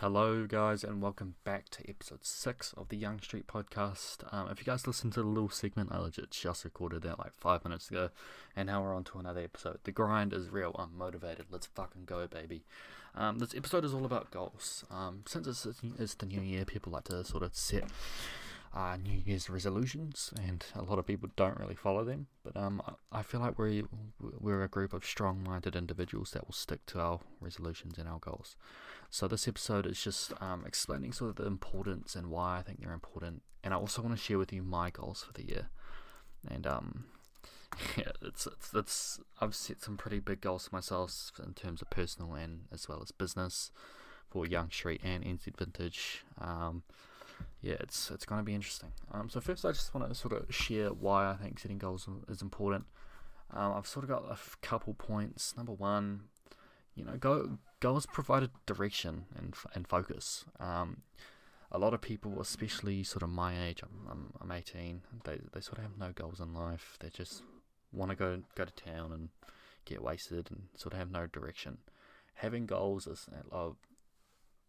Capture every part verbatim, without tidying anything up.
Hello guys, and welcome back to episode six of the Young Street podcast. Um, if you guys listen to the little segment, I legit just recorded that like five minutes ago, and now we're on to another episode. The grind is real, I'm motivated, let's fucking go baby. Um, this episode is all about goals. Um, since it's, it's the new year, people like to sort of set uh, New Year's resolutions, and a lot of people don't really follow them, but um, I feel like we're, we're a group of strong-minded individuals that will stick to our resolutions and our goals. So this episode is just um, explaining sort of the importance and why I think they're important, and I also want to share with you my goals for the year. And um, yeah, it's, it's it's I've set some pretty big goals for myself in terms of personal and as well as business for Young Street and N Z Vintage. Um, yeah, it's it's going to be interesting. Um, so first, I just want to sort of share why I think setting goals is important. Um, I've sort of got a couple points. Number one, you know, go. Goals provide a direction and and focus. Um, a lot of people, especially sort of my age, I'm I'm, I'm eighteen. They they sort of have no goals in life. They just want to go go to town and get wasted and sort of have no direction. Having goals is, uh,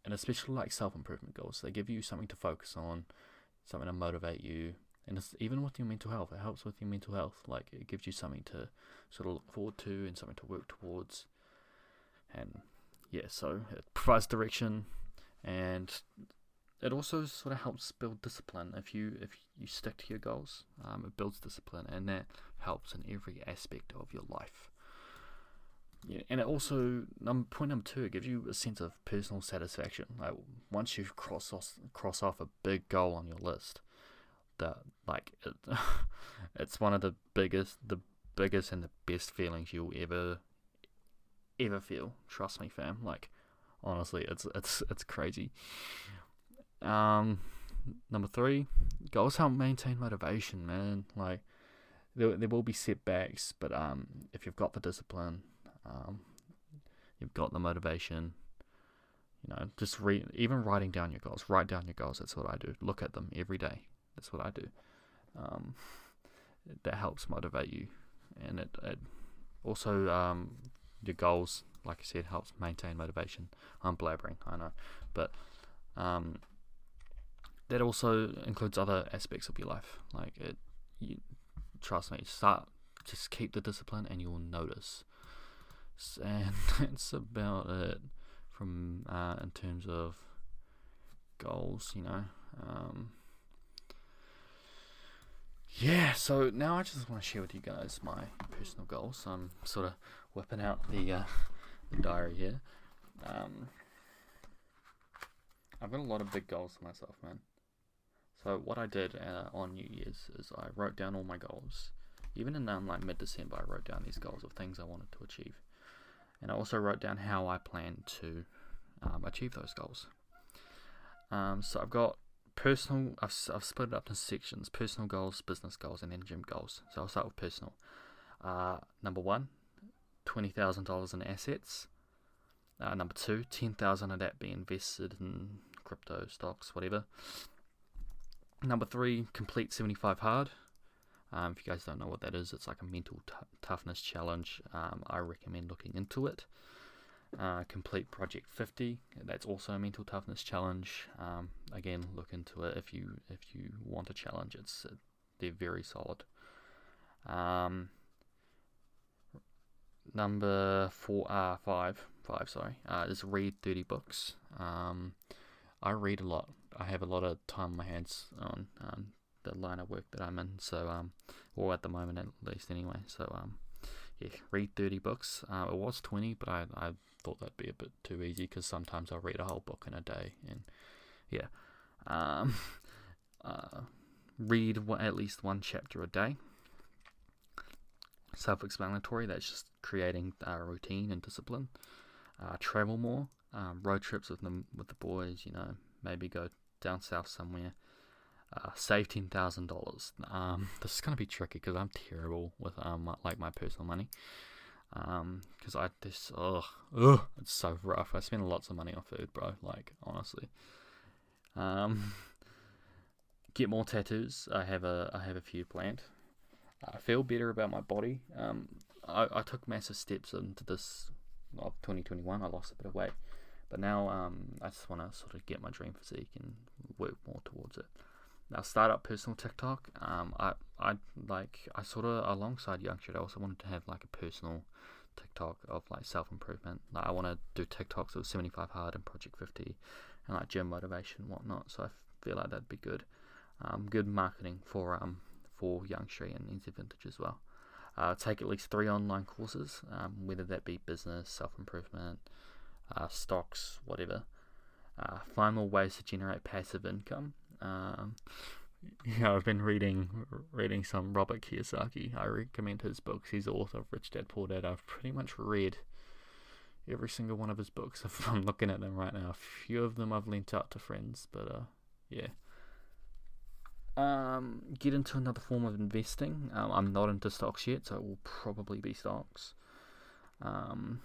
and especially like self improvement goals, they give you something to focus on, something to motivate you, and it's, even with your mental health, it helps with your mental health. Like it gives you something to sort of look forward to and something to work towards, and yeah, so it provides direction, and it also sort of helps build discipline. If you if you stick to your goals, um, it builds discipline, and that helps in every aspect of your life. Yeah, and it also number point number two, it gives you a sense of personal satisfaction. Like once you cross off, cross off a big goal on your list, that like it, it's one of the biggest, the biggest and the best feelings you'll ever. ever feel. Trust me, fam. Like, honestly, it's it's it's crazy. Um, number three, goals help maintain motivation, man. Like, there there will be setbacks, but um, if you've got the discipline, um, you've got the motivation. You know, just re even writing down your goals. Write down your goals. That's what I do. Look at them every day. That's what I do. Um, that helps motivate you, and it it also um. Your goals, like I said, helps maintain motivation. I'm blabbering, I know, but um, that also includes other aspects of your life. Like it, you, trust me, start just keep the discipline, and you'll notice. And that's about it from uh, in terms of goals, you know. Um, Yeah, so now I just want to share with you guys my personal goals. So I'm sort of whipping out the, uh, the diary here. Um, I've got a lot of big goals for myself, man. So what I did uh, on New Year's is I wrote down all my goals. Even in um, like mid-December, I wrote down these goals of things I wanted to achieve. And I also wrote down how I planned to um, achieve those goals. Um, so I've got Personal, I've, I've split it up into sections: personal goals, business goals, and then gym goals. So I'll start with personal. Uh, number one, twenty thousand dollars in assets. Uh, number two, ten thousand dollars of that be invested in crypto, stocks, whatever. Number three, complete seventy-five hard. Um, if you guys don't know what that is, it's like a mental t toughness challenge. Um, I recommend looking into it. Uh, complete Project fifty. That's also a mental toughness challenge. Um, again, look into it if you if you want a challenge. It's uh, they're very solid. Um, number four, uh, five, five. Sorry, uh, is read thirty books. Um, I read a lot. I have a lot of time on my hands on um, the line of work that I'm in. So um, or at the moment at least anyway. So um. Yeah, read thirty books. Uh, it was twenty, but I, I thought that'd be a bit too easy because sometimes I'll read a whole book in a day. And yeah, um, uh, read at least one chapter a day. Self-explanatory, that's just creating uh, routine and discipline. Uh, travel more, um, road trips with them with the boys, you know, maybe go down south somewhere. Uh, save ten thousand dollars. Um, this is gonna be tricky because I'm terrible with um like my personal money. Um, because I just ugh, ugh, it's so rough. I spend lots of money on food, bro. Like honestly. Um, get more tattoos. I have a I have a few planned. I feel better about my body. Um, I I took massive steps into this of twenty twenty-one. I lost a bit of weight, But now um, I just want to sort of get my dream physique and work more towards it. Now, start up personal TikTok. Um, I I like I sort of alongside Young Street, I also wanted to have like a personal TikTok of like self improvement. Like I want to do TikToks of seventy-five hard and Project fifty, and like gym motivation and whatnot. So I feel like that'd be good, um, good marketing for um for Young Street and N Z Vintage as well. Uh, take at least three online courses, um, whether that be business, self improvement, uh, stocks, whatever. Uh, find more ways to generate passive income. Um, yeah, you know, I've been reading reading some Robert Kiyosaki. I recommend his books. He's the author of Rich Dad Poor Dad. I've pretty much read every single one of his books. If I'm looking at them right now, a few of them I've lent out to friends, but uh, yeah. Um, get into another form of investing. Um, I'm not into stocks yet, so it will probably be stocks. Um.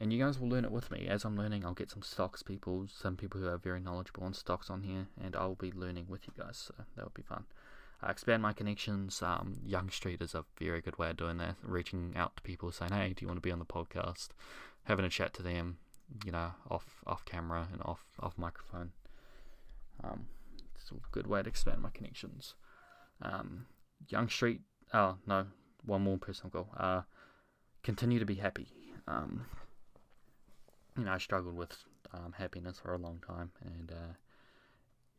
And you guys will learn it with me. As I'm learning, I'll get some stocks people, some people who are very knowledgeable on stocks on here, and I'll be learning with you guys, so that would be fun. Uh, expand my connections. Um, Young Street is a very good way of doing that, reaching out to people, saying, hey, do you want to be on the podcast? Having a chat to them, you know, off off camera and off, off microphone. Um, it's a good way to expand my connections. Um, Young Street, oh, no, one more personal goal. Uh, continue to be happy. Um... You know, I struggled with um, happiness for a long time, and uh,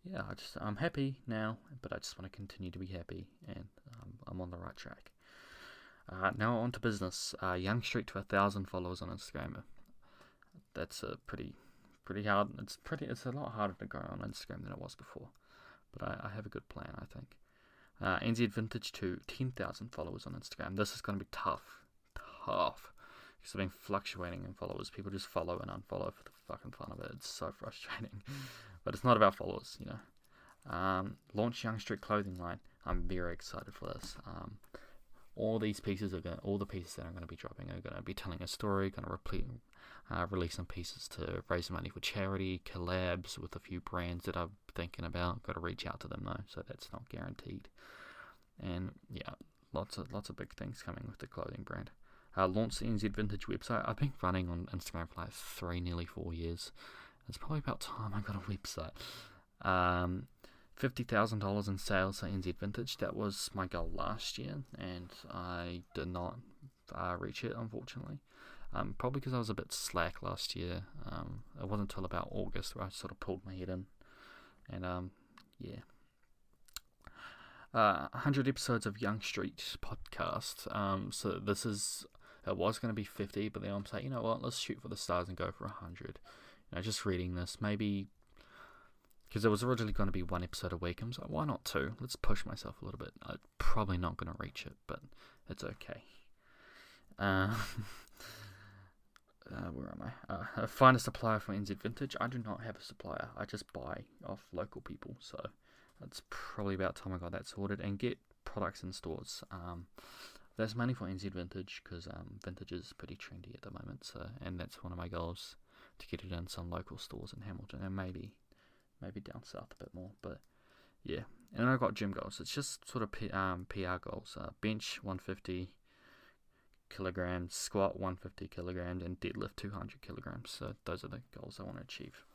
yeah, I just I'm happy now, but I just want to continue to be happy, and um, I'm on the right track. Uh, now on to business. Uh, Young Street to a thousand followers on Instagram. That's a pretty, pretty hard. It's pretty. It's a lot harder to grow on Instagram than it was before, but I, I have a good plan, I think. Uh, N Z Vintage to ten thousand followers on Instagram. This is going to be tough, tough. Because I've been fluctuating in followers. People just follow and unfollow for the fucking fun of it. It's so frustrating. But it's not about followers, you know. Um, launch Young Street clothing line. I'm very excited for this. Um, all these pieces are going. All the pieces that I'm going to be dropping are going to be telling a story. Going to replete, uh, release some pieces to raise money for charity. Collabs with a few brands that I'm thinking about. Got to reach out to them though, so that's not guaranteed. And yeah, lots of lots of big things coming with the clothing brand. Uh, launch the N Z Vintage website. I've been running on Instagram for like three, nearly four years. It's probably about time I got a website. Um, fifty thousand dollars in sales for N Z Vintage. That was my goal last year, and I did not uh, reach it, unfortunately. Um, probably because I was a bit slack last year. Um, it wasn't until about August where I sort of pulled my head in. And um, yeah. Uh, one hundred episodes of Young Street podcast. Um, so this is... It was going to be fifty, but then I'm saying, you know what, let's shoot for the stars and go for one hundred. You know, just reading this, maybe, because it was originally going to be one episode a week. I'm like, why not two? Let's push myself a little bit. I'm probably not going to reach it, but it's okay. Uh, uh, where am I? Uh, find a supplier for N Z Vintage. I do not have a supplier. I just buy off local people, so it's probably about time I got that sorted and get products in stores. Um... That's mainly for N Z Vintage, because um, Vintage is pretty trendy at the moment, so and that's one of my goals, to get it in some local stores in Hamilton, and maybe maybe down south a bit more, but yeah. And I've got gym goals. It's just sort of P- um, P R goals. Uh, bench one hundred fifty kilograms, squat one hundred fifty kilograms, and deadlift two hundred kilograms. So those are the goals I want to achieve.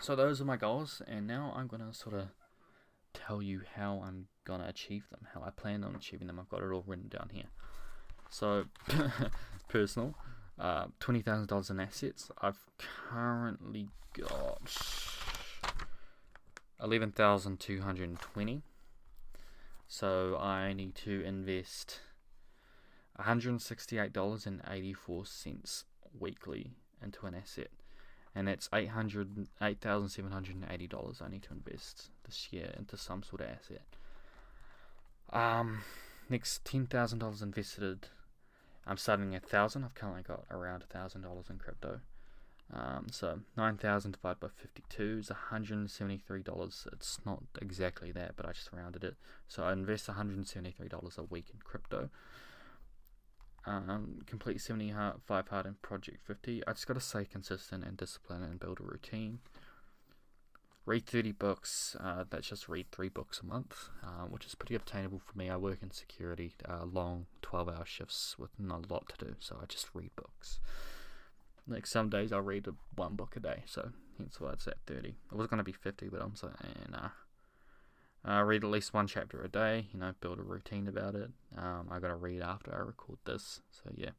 So those are my goals, and now I'm going to sort of tell you how I'm going to achieve them, how I plan on achieving them. I've got it all written down here. So, personal, uh, twenty thousand dollars in assets. I've currently got eleven thousand two hundred twenty dollars. So, I need to invest one hundred sixty-eight dollars and eighty-four cents weekly into an asset. And that's eight hundred dollars eight thousand seven hundred eighty dollars I need to invest this year into some sort of asset. Um, next, ten thousand dollars invested. I'm starting at one thousand dollars. I've currently got around one thousand dollars in crypto. Um, so nine thousand dollars divided by fifty-two is one hundred seventy-three dollars. It's not exactly that, but I just rounded it. So I invest one hundred seventy-three dollars a week in crypto. Um, complete seventy-five hard and Project fifty. I just got to stay consistent and disciplined and build a routine. Read thirty books. Uh, that's just read three books a month, uh, which is pretty obtainable for me. I work in security, uh, long twelve-hour shifts with not a lot to do, so I just read books. like some days I'll read one book a day, so hence why it's at thirty. It was going to be fifty, but I'm so and uh, I read at least one chapter a day, you know, build a routine about it. Um, I got to read after I record this, so yeah.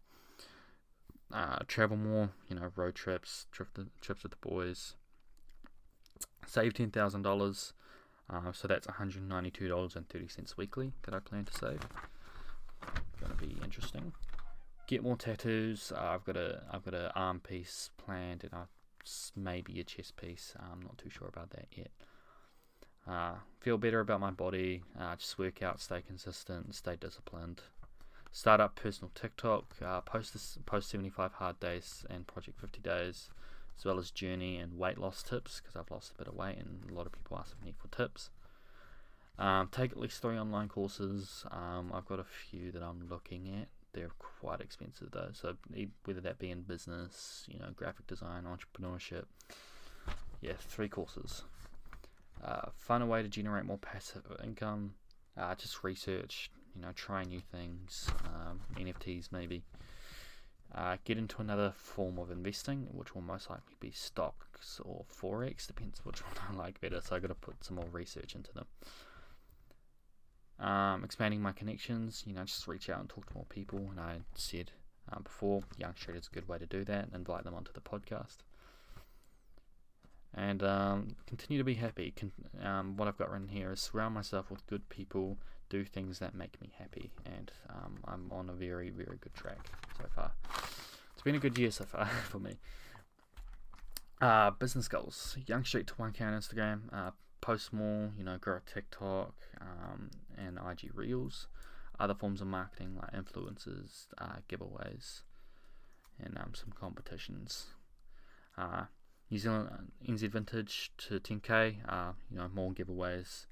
Uh, travel more, you know, road trips, trip to, trips with the boys. Save ten thousand dollars, uh, so that's one hundred ninety-two dollars and thirty cents weekly that I plan to save. Going to be interesting. Get more tattoos. Uh, I've got a I've got an arm piece planned, and I've maybe a chest piece. I'm not too sure about that yet. Uh, feel better about my body, uh, just work out, stay consistent, stay disciplined. Start up personal TikTok, uh, post this, post seventy-five hard days and Project fifty days, as well as journey and weight loss tips, because I've lost a bit of weight and a lot of people ask me for tips. Um, take at least three online courses. Um, I've got a few that I'm looking at. They're quite expensive though, so whether that be in business, you know, graphic design, entrepreneurship, yeah, three courses. Uh, find a way to generate more passive income. Uh, just research, you know, try new things, um, N F Ts maybe. Uh, get into another form of investing, which will most likely be stocks or forex, depends which one I like better. So I got to put some more research into them. Um, expanding my connections, you know, just reach out and talk to more people. And I said um, before, Young Street is a good way to do that. Invite them onto the podcast. And um, continue to be happy. Con um, what I've got written here is surround myself with good people, do things that make me happy, and um, I'm on a very, very good track so far. It's been a good year so far for me. Uh, business goals: Young Street to one K on Instagram, uh, post more, you know, grow TikTok um, and I G Reels, other forms of marketing like influencers, uh, giveaways, and um, some competitions. Uh, New Zealand uh, N Z Vintage to ten K, uh, you know, more giveaways,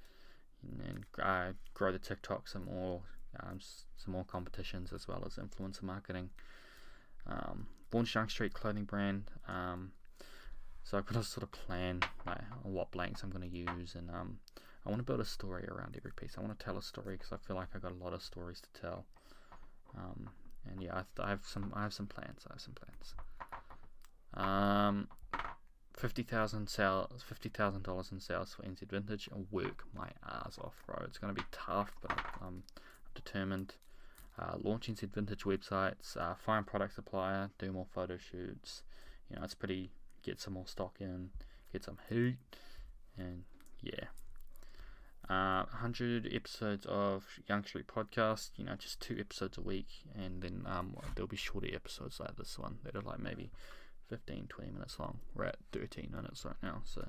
and then uh, grow the TikTok, some more, um, some more competitions, as well as influencer marketing. Um, launch Young Street clothing brand. Um, so I've got to sort of plan like what blanks I'm going to use, and um, I want to build a story around every piece. I want to tell a story because I feel like I've got a lot of stories to tell. Um, and yeah, I, I have some, I have some plans. I have some plans. Um. Fifty thousand sales, fifty thousand dollars in sales for N Z Vintage, and work my ass off, bro. It's gonna be tough, but I'm, um, I'm determined. Uh, launch N Z Vintage websites, uh, find product supplier, do more photo shoots. You know, it's pretty. Get some more stock in, get some hoot, and yeah. Uh, hundred episodes of Young Street podcast. You know, just two episodes a week, and then um, there'll be shorter episodes like this one that are like maybe fifteen, twenty minutes long. We're at thirteen minutes right now, so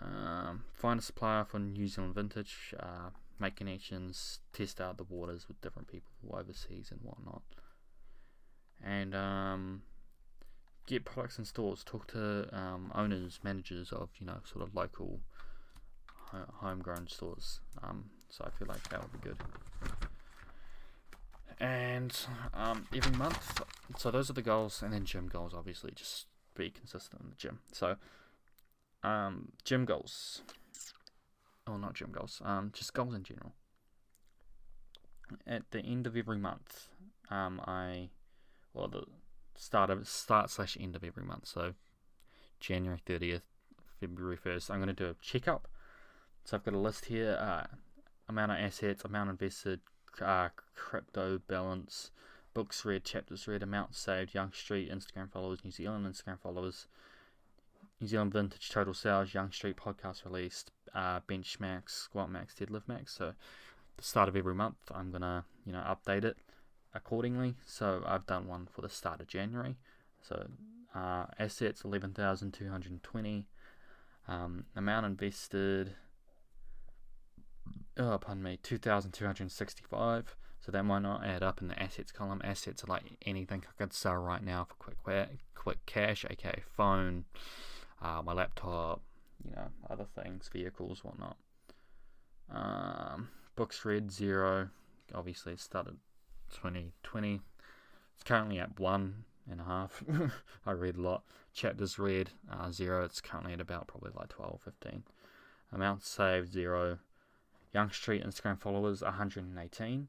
um, find a supplier for New Zealand Vintage, uh, make connections, test out the waters with different people overseas and whatnot, and um, get products in stores, talk to um, owners, managers of, you know, sort of local ho homegrown stores, um, so I feel like that would be good. And um, every month, so those are the goals, and then gym goals, obviously, just be consistent in the gym. So, um, gym goals, or oh, not gym goals, um, just goals in general. At the end of every month, um, I, well, the start of start slash end of every month. So, January thirtieth, February first, I'm going to do a checkup. So I've got a list here: uh, amount of assets, amount invested, Uh, crypto balance, books read, chapters read, amount saved, Young Street, Instagram followers, New Zealand Instagram followers, New Zealand Vintage total sales, Young Street podcast released, uh, bench max, squat max, deadlift max. So, the start of every month, I'm gonna you know update it accordingly. So I've done one for the start of January. So uh, assets eleven thousand two hundred twenty, um, amount invested, oh pardon me, two thousand two hundred sixty-five, so that might not add up in the assets column. Assets are like anything I could sell right now for quick quick cash, aka phone, uh, my laptop, you know, other things, vehicles, whatnot. Um, books read, zero, obviously it started twenty twenty, it's currently at one and a half, I read a lot. Chapters read, uh, zero, it's currently at about probably like twelve, fifteen, amount saved, zero, Young Street Instagram followers, one hundred eighteen.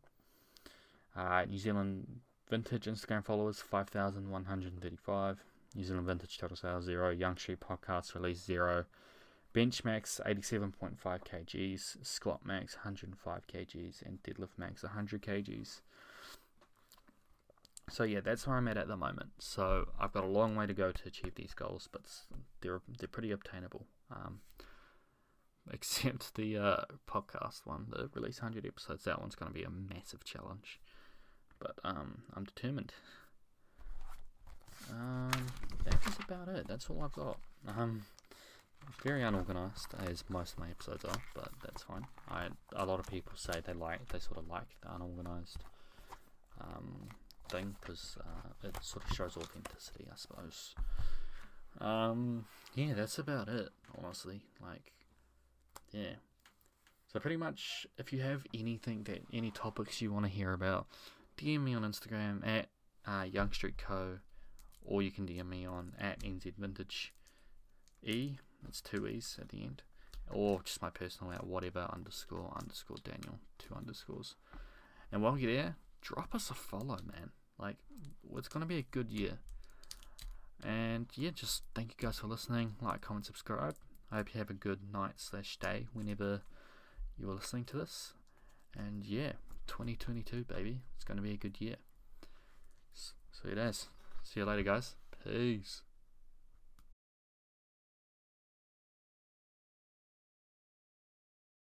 Uh, New Zealand Vintage Instagram followers five thousand one hundred thirty-five. New Zealand Vintage total sales zero. Young Street podcast release zero. Bench max eighty-seven point five kilograms, squat max one hundred five kilograms, and deadlift max one hundred kilograms. So yeah, that's where I'm at at the moment. So I've got a long way to go to achieve these goals, but they're they're pretty obtainable. Um, except the uh, podcast one, the release one hundred episodes, that one's going to be a massive challenge. But um, I'm determined. Um, that's about it. That's all I've got. Um, very unorganised, as most of my episodes are, but that's fine. I a lot of people say they like they sort of like the unorganised um, thing because uh, it sort of shows authenticity, I suppose. Um, yeah, that's about it. Honestly, like, yeah. So pretty much, if you have anything that any topics you want to hear about, D M me on Instagram at uh, Young Street Co, or you can D M me on at N Z Vintage E. It's two E's at the end, or just my personal at whatever underscore underscore Daniel two underscores. And while you're there, drop us a follow, man. Like, it's gonna be a good year. And yeah, just thank you guys for listening. Like, comment, subscribe. I hope you have a good night slash day whenever you are listening to this. And yeah, twenty twenty-two, baby. It's gonna be a good year. So it is. See you later, guys. Peace.